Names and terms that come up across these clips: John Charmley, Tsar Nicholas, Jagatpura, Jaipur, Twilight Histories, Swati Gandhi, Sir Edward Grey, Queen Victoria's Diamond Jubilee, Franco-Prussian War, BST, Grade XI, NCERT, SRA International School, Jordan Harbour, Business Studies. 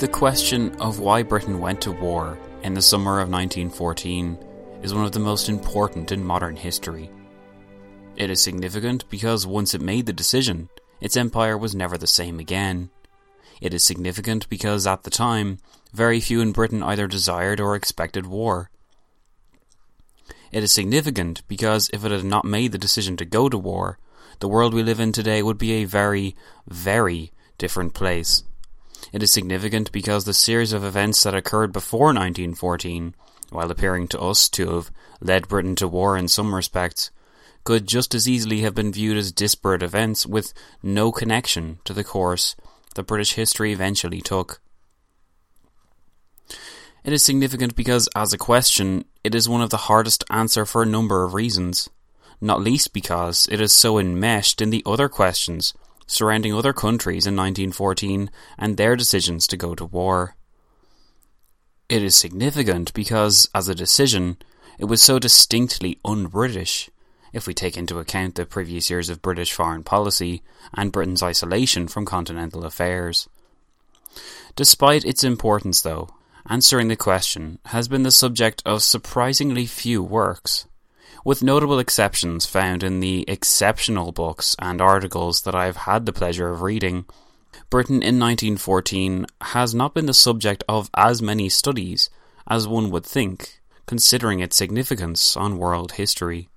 The question of why Britain went to war in the summer of 1914 is one of the most important in modern history. It is significant because once it made the decision, its empire was never the same again. It is significant because at the time, very few in Britain either desired or expected war. It is significant because if it had not made the decision to go to war, the world we live in today would be a very, very different place. It is significant because the series of events that occurred before 1914, while appearing to us to have led Britain to war in some respects, could just as easily have been viewed as disparate events with no connection to the course that British history eventually took. It is significant because, as a question, it is one of the hardest to answer for a number of reasons, not least because it is so enmeshed in the other questions surrounding other countries in 1914 and their decisions to go to war. It is significant because, as a decision, it was so distinctly un-British, if we take into account the previous years of British foreign policy and Britain's isolation from continental affairs. Despite its importance, though, answering the question has been the subject of surprisingly few works, with notable exceptions found in the exceptional books and articles that I have had the pleasure of reading. Britain in 1914 has not been the subject of as many studies as one would think, considering its significance on world history.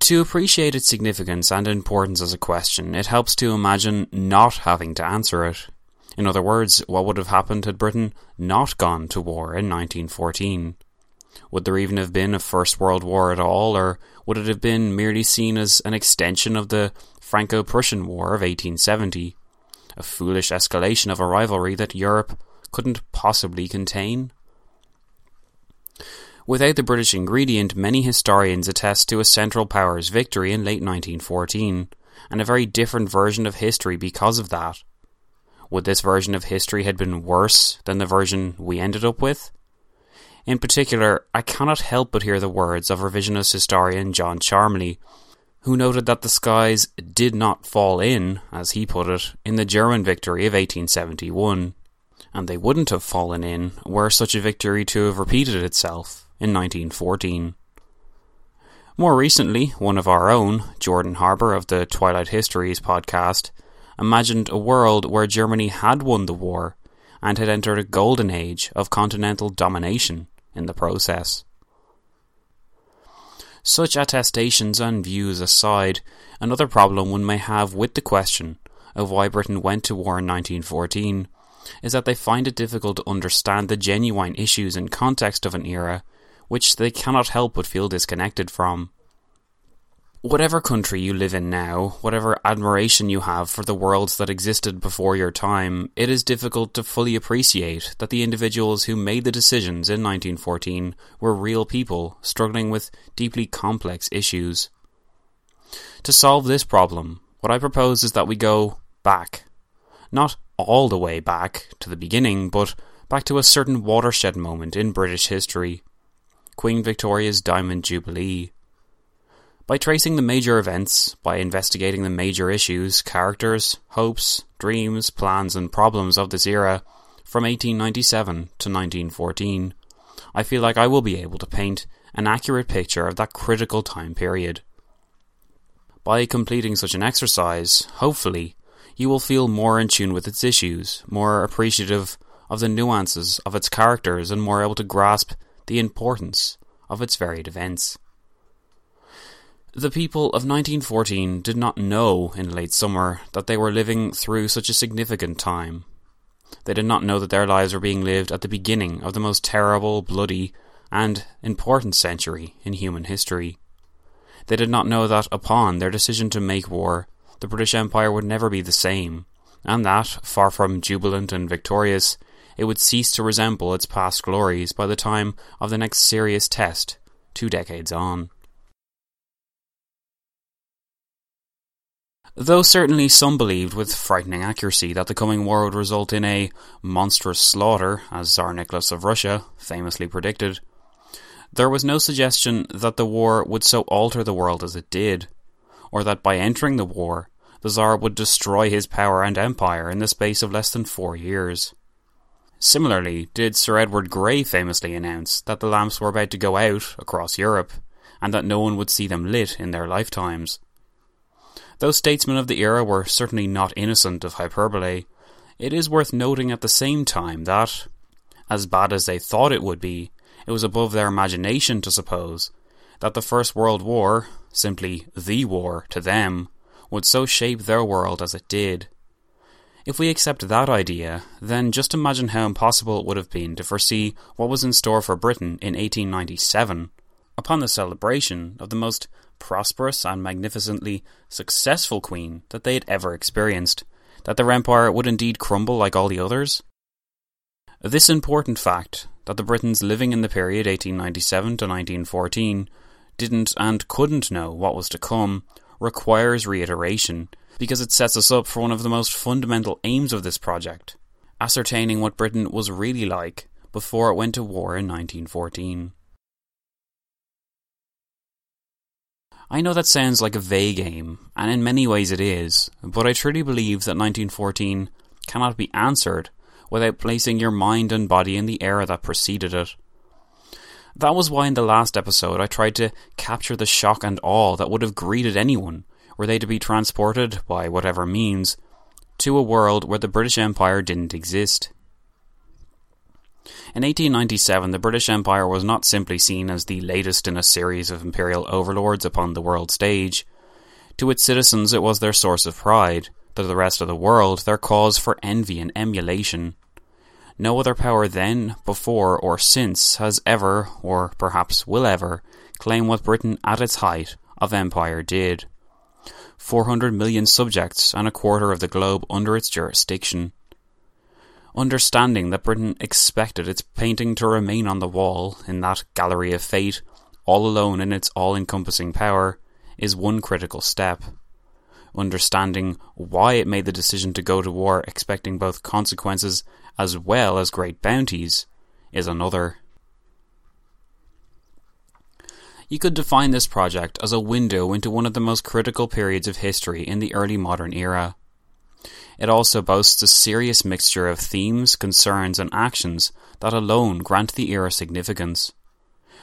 To appreciate its significance and importance as a question, it helps to imagine not having to answer it. In other words, what would have happened had Britain not gone to war in 1914? Would there even have been a First World War at all, or would it have been merely seen as an extension of the Franco-Prussian War of 1870, a foolish escalation of a rivalry that Europe couldn't possibly contain? Without the British ingredient, many historians attest to a Central Powers victory in late 1914, and a very different version of history because of that. Would this version of history have been worse than the version we ended up with? In particular, I cannot help but hear the words of revisionist historian John Charmley, who noted that the skies did not fall in, as he put it, in the German victory of 1871, and they wouldn't have fallen in were such a victory to have repeated itself in 1914. More recently, one of our own, Jordan Harbour of the Twilight Histories podcast, imagined a world where Germany had won the war and had entered a golden age of continental domination in the process. Such attestations and views aside, another problem one may have with the question of why Britain went to war in 1914 is that they find it difficult to understand the genuine issues and context of an era which they cannot help but feel disconnected from. whatever country you live in now, whatever admiration you have for the worlds that existed before your time, it is difficult to fully appreciate that the individuals who made the decisions in 1914 were real people struggling with deeply complex issues. To solve this problem, what I propose is that we go back. Not all the way back to the beginning, but back to a certain watershed moment in British history. Queen Victoria's Diamond Jubilee. By tracing the major events, by investigating the major issues, characters, hopes, dreams, plans and problems of this era, from 1897 to 1914, I feel like I will be able to paint an accurate picture of that critical time period. By completing such an exercise, hopefully, you will feel more in tune with its issues, more appreciative of the nuances of its characters and more able to grasp the importance of its varied events. The people of 1914 did not know in late summer that they were living through such a significant time. They did not know that their lives were being lived at the beginning of the most terrible, bloody, and important century in human history. They did not know that upon their decision to make war, the British Empire would never be the same, and that, far from jubilant and victorious, it would cease to resemble its past glories by the time of the next serious test, 2 decades on. Though certainly some believed with frightening accuracy that the coming war would result in a monstrous slaughter, as Tsar Nicholas of Russia famously predicted, there was no suggestion that the war would so alter the world as it did, or that by entering the war, the Tsar would destroy his power and empire in the space of less than 4 years. Similarly, did Sir Edward Grey famously announce that the lamps were about to go out across Europe, and that no one would see them lit in their lifetimes. Though statesmen of the era were certainly not innocent of hyperbole, it is worth noting at the same time that, as bad as they thought it would be, it was above their imagination to suppose that the First World War, simply the war to them, would so shape their world as it did. If we accept that idea, then just imagine how impossible it would have been to foresee what was in store for Britain in 1897, upon the celebration of the most prosperous and magnificently successful queen that they had ever experienced, that their empire would indeed crumble like all the others. This important fact, that the Britons living in the period 1897 to 1914 didn't and couldn't know what was to come, requires reiteration, because it sets us up for one of the most fundamental aims of this project, ascertaining what Britain was really like before it went to war in 1914. I know that sounds like a vague aim, and in many ways it is, but I truly believe that 1914 cannot be answered without placing your mind and body in the era that preceded it. That was why in the last episode I tried to capture the shock and awe that would have greeted anyone were they to be transported, by whatever means, to a world where the British Empire didn't exist. In 1897, the British Empire was not simply seen as the latest in a series of imperial overlords upon the world stage. To its citizens it was their source of pride, to the rest of the world their cause for envy and emulation. No other power then, before, or since has ever, or perhaps will ever, claim what Britain at its height of empire did. 400 million subjects and a quarter of the globe under its jurisdiction. Understanding that Britain expected its painting to remain on the wall in that gallery of fate, all alone in its all-encompassing power, is one critical step. Understanding why it made the decision to go to war expecting both consequences as well as great bounties is another. You could define this project as a window into one of the most critical periods of history in the early modern era. It also boasts a serious mixture of themes, concerns and actions that alone grant the era significance.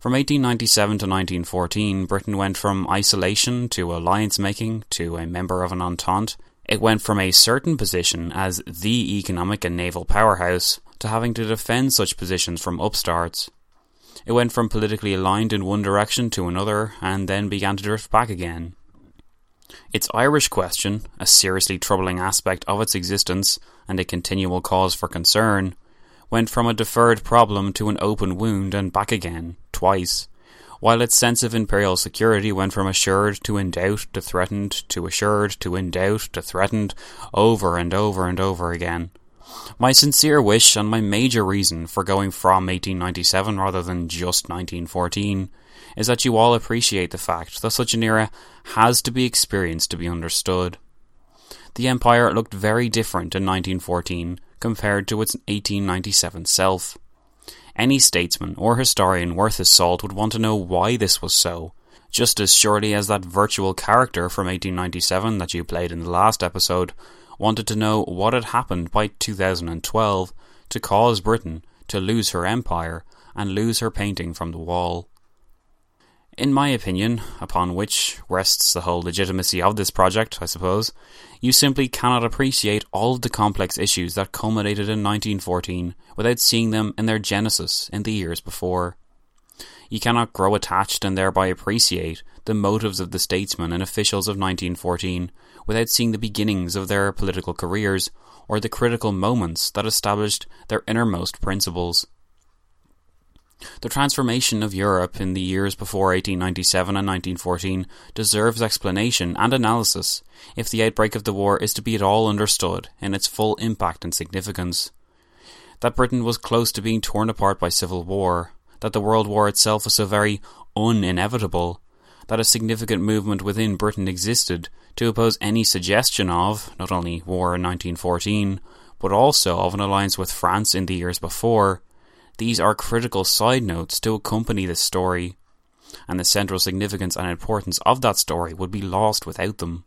From 1897 to 1914, Britain went from isolation to alliance-making to a member of an entente. It went from a certain position as the economic and naval powerhouse to having to defend such positions from upstarts. It went from politically aligned in one direction to another and then began to drift back again. Its Irish question, a seriously troubling aspect of its existence and a continual cause for concern, went from a deferred problem to an open wound and back again, twice, while its sense of imperial security went from assured to in doubt to threatened to assured to in doubt to threatened over and over and over again. My sincere wish and my major reason for going from 1897 rather than just 1914 is that you all appreciate the fact that such an era has to be experienced to be understood. The Empire looked very different in 1914 compared to its 1897 self. Any statesman or historian worth his salt would want to know why this was so, just as surely as that virtual character from 1897 that you played in the last episode wanted to know what had happened by 2012 to cause Britain to lose her empire and lose her painting from the wall. In my opinion, upon which rests the whole legitimacy of this project, I suppose, you simply cannot appreciate all of the complex issues that culminated in 1914 without seeing them in their genesis in the years before. You cannot grow attached and thereby appreciate the motives of the statesmen and officials of 1914 without seeing the beginnings of their political careers or the critical moments that established their innermost principles. The transformation of Europe in the years before 1897 and 1914 deserves explanation and analysis if the outbreak of the war is to be at all understood in its full impact and significance. That Britain was close to being torn apart by civil war, that the World War itself was so very un-inevitable, that a significant movement within Britain existed to oppose any suggestion of, not only war in 1914, but also of an alliance with France in the years before. These are critical side notes to accompany this story, and the central significance and importance of that story would be lost without them.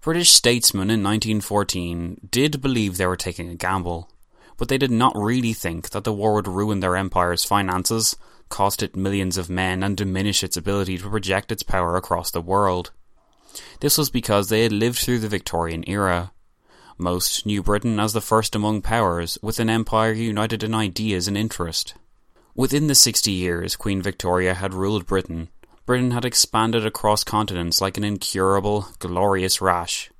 British statesmen in 1914 did believe they were taking a gamble, but they did not really think that the war would ruin their empire's finances, cost it millions of men, and diminish its ability to project its power across the world. This was because they had lived through the Victorian era. Most knew Britain as the first among powers, with an empire united in ideas and interest. Within the 60 years Queen Victoria had ruled Britain, Britain had expanded across continents like an incurable, glorious rash.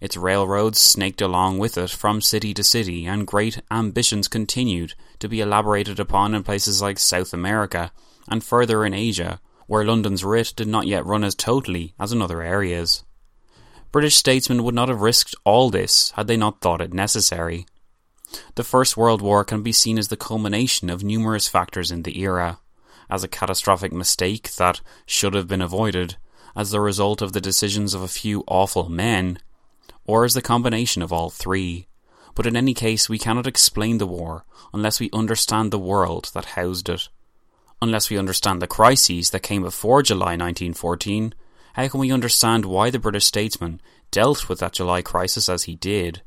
Its railroads snaked along with it from city to city, and great ambitions continued to be elaborated upon in places like South America and further in Asia, where London's writ did not yet run as totally as in other areas. British statesmen would not have risked all this had they not thought it necessary. The First World War can be seen as the culmination of numerous factors in the era, as a catastrophic mistake that should have been avoided, as the result of the decisions of a few awful men, or as the combination of all three. But in any case, we cannot explain the war unless we understand the world that housed it. Unless we understand the crises that came before July 1914, how can we understand why the British statesman dealt with that July crisis as he did?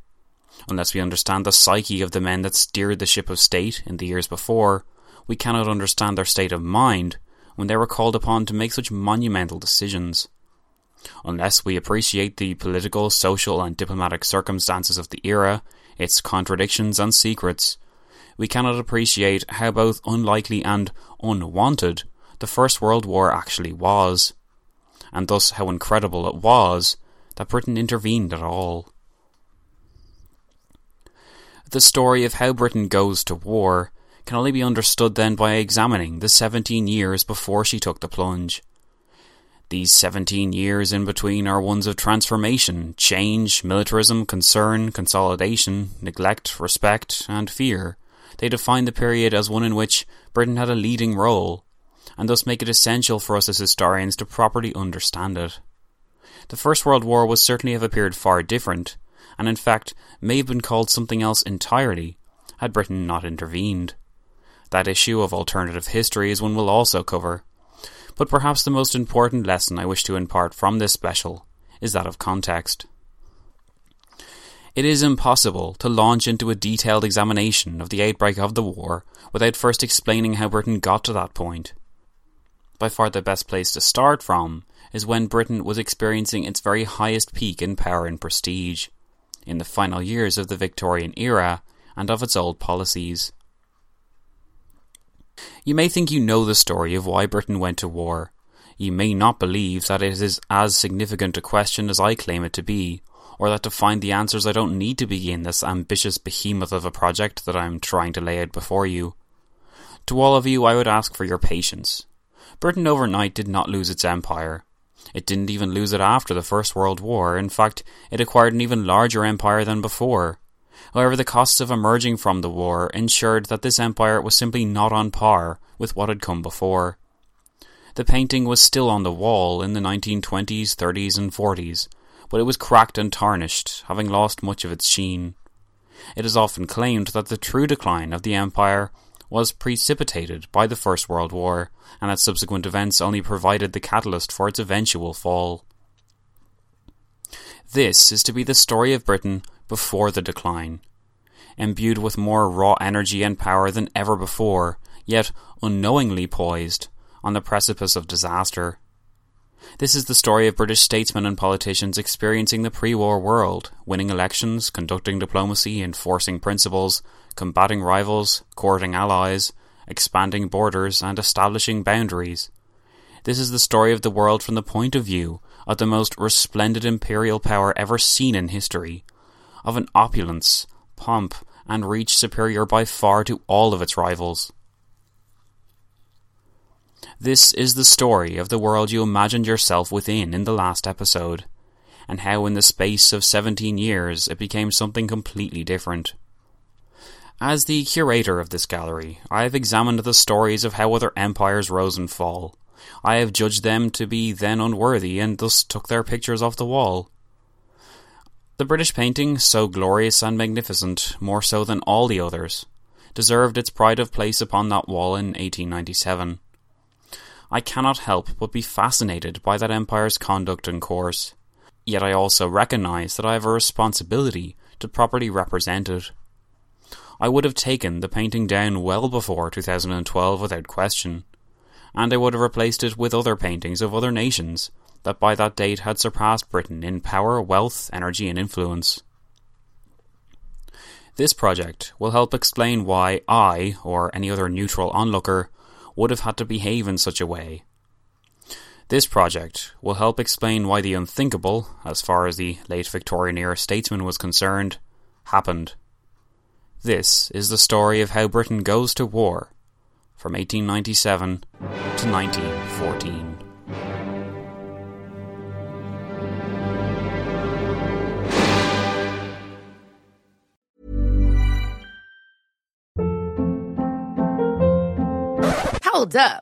Unless we understand the psyche of the men that steered the ship of state in the years before, we cannot understand their state of mind when they were called upon to make such monumental decisions. Unless we appreciate the political, social, and diplomatic circumstances of the era, its contradictions and secrets, we cannot appreciate how both unlikely and unwanted the First World War actually was, and thus how incredible it was that Britain intervened at all. The story of how Britain goes to war can only be understood then by examining the 17 years before she took the plunge. These 17 years in between are ones of transformation, change, militarism, concern, consolidation, neglect, respect, and fear. They define the period as one in which Britain had a leading role, and thus make it essential for us as historians to properly understand it. The First World War would certainly have appeared far different, and in fact may have been called something else entirely, had Britain not intervened. That issue of alternative history is one we'll also cover, but perhaps the most important lesson I wish to impart from this special is that of context. It is impossible to launch into a detailed examination of the outbreak of the war without first explaining how Britain got to that point. By far the best place to start from is when Britain was experiencing its very highest peak in power and prestige, in the final years of the Victorian era and of its old policies. You may think you know the story of why Britain went to war. You may not believe that it is as significant a question as I claim it to be, or that to find the answers I don't need to begin this ambitious behemoth of a project that I am trying to lay out before you. To all of you, I would ask for your patience. Britain overnight did not lose its empire. It didn't even lose it after the First World War. In fact, it acquired an even larger empire than before. However, the costs of emerging from the war ensured that this empire was simply not on par with what had come before. The painting was still on the wall in the 1920s, 30s and 40s, but it was cracked and tarnished, having lost much of its sheen. It is often claimed that the true decline of the empire was precipitated by the First World War, and that subsequent events only provided the catalyst for its eventual fall. This is to be the story of Britain before the decline. Imbued with more raw energy and power than ever before, yet unknowingly poised on the precipice of disaster. This is the story of British statesmen and politicians experiencing the pre-war world, winning elections, conducting diplomacy, enforcing principles, combating rivals, courting allies, expanding borders, and establishing boundaries. This is the story of the world from the point of view of the most resplendent imperial power ever seen in history, of an opulence, pomp, and reach superior by far to all of its rivals. This is the story of the world you imagined yourself within in the last episode, and how in the space of 17 years it became something completely different. As the curator of this gallery, I have examined the stories of how other empires rose and fall. I have judged them to be then unworthy and thus took their pictures off the wall. The British painting, so glorious and magnificent, more so than all the others, deserved its pride of place upon that wall in 1897. I cannot help but be fascinated by that empire's conduct and course, yet I also recognise that I have a responsibility to properly represent it. I would have taken the painting down well before 2012 without question, and I would have replaced it with other paintings of other nations that by that date had surpassed Britain in power, wealth, energy and influence. This project will help explain why I, or any other neutral onlooker, would have had to behave in such a way. This project will help explain why the unthinkable, as far as the late Victorian era statesman was concerned, happened. This is the story of how Britain goes to war, from 1897 to 1914. Hold up.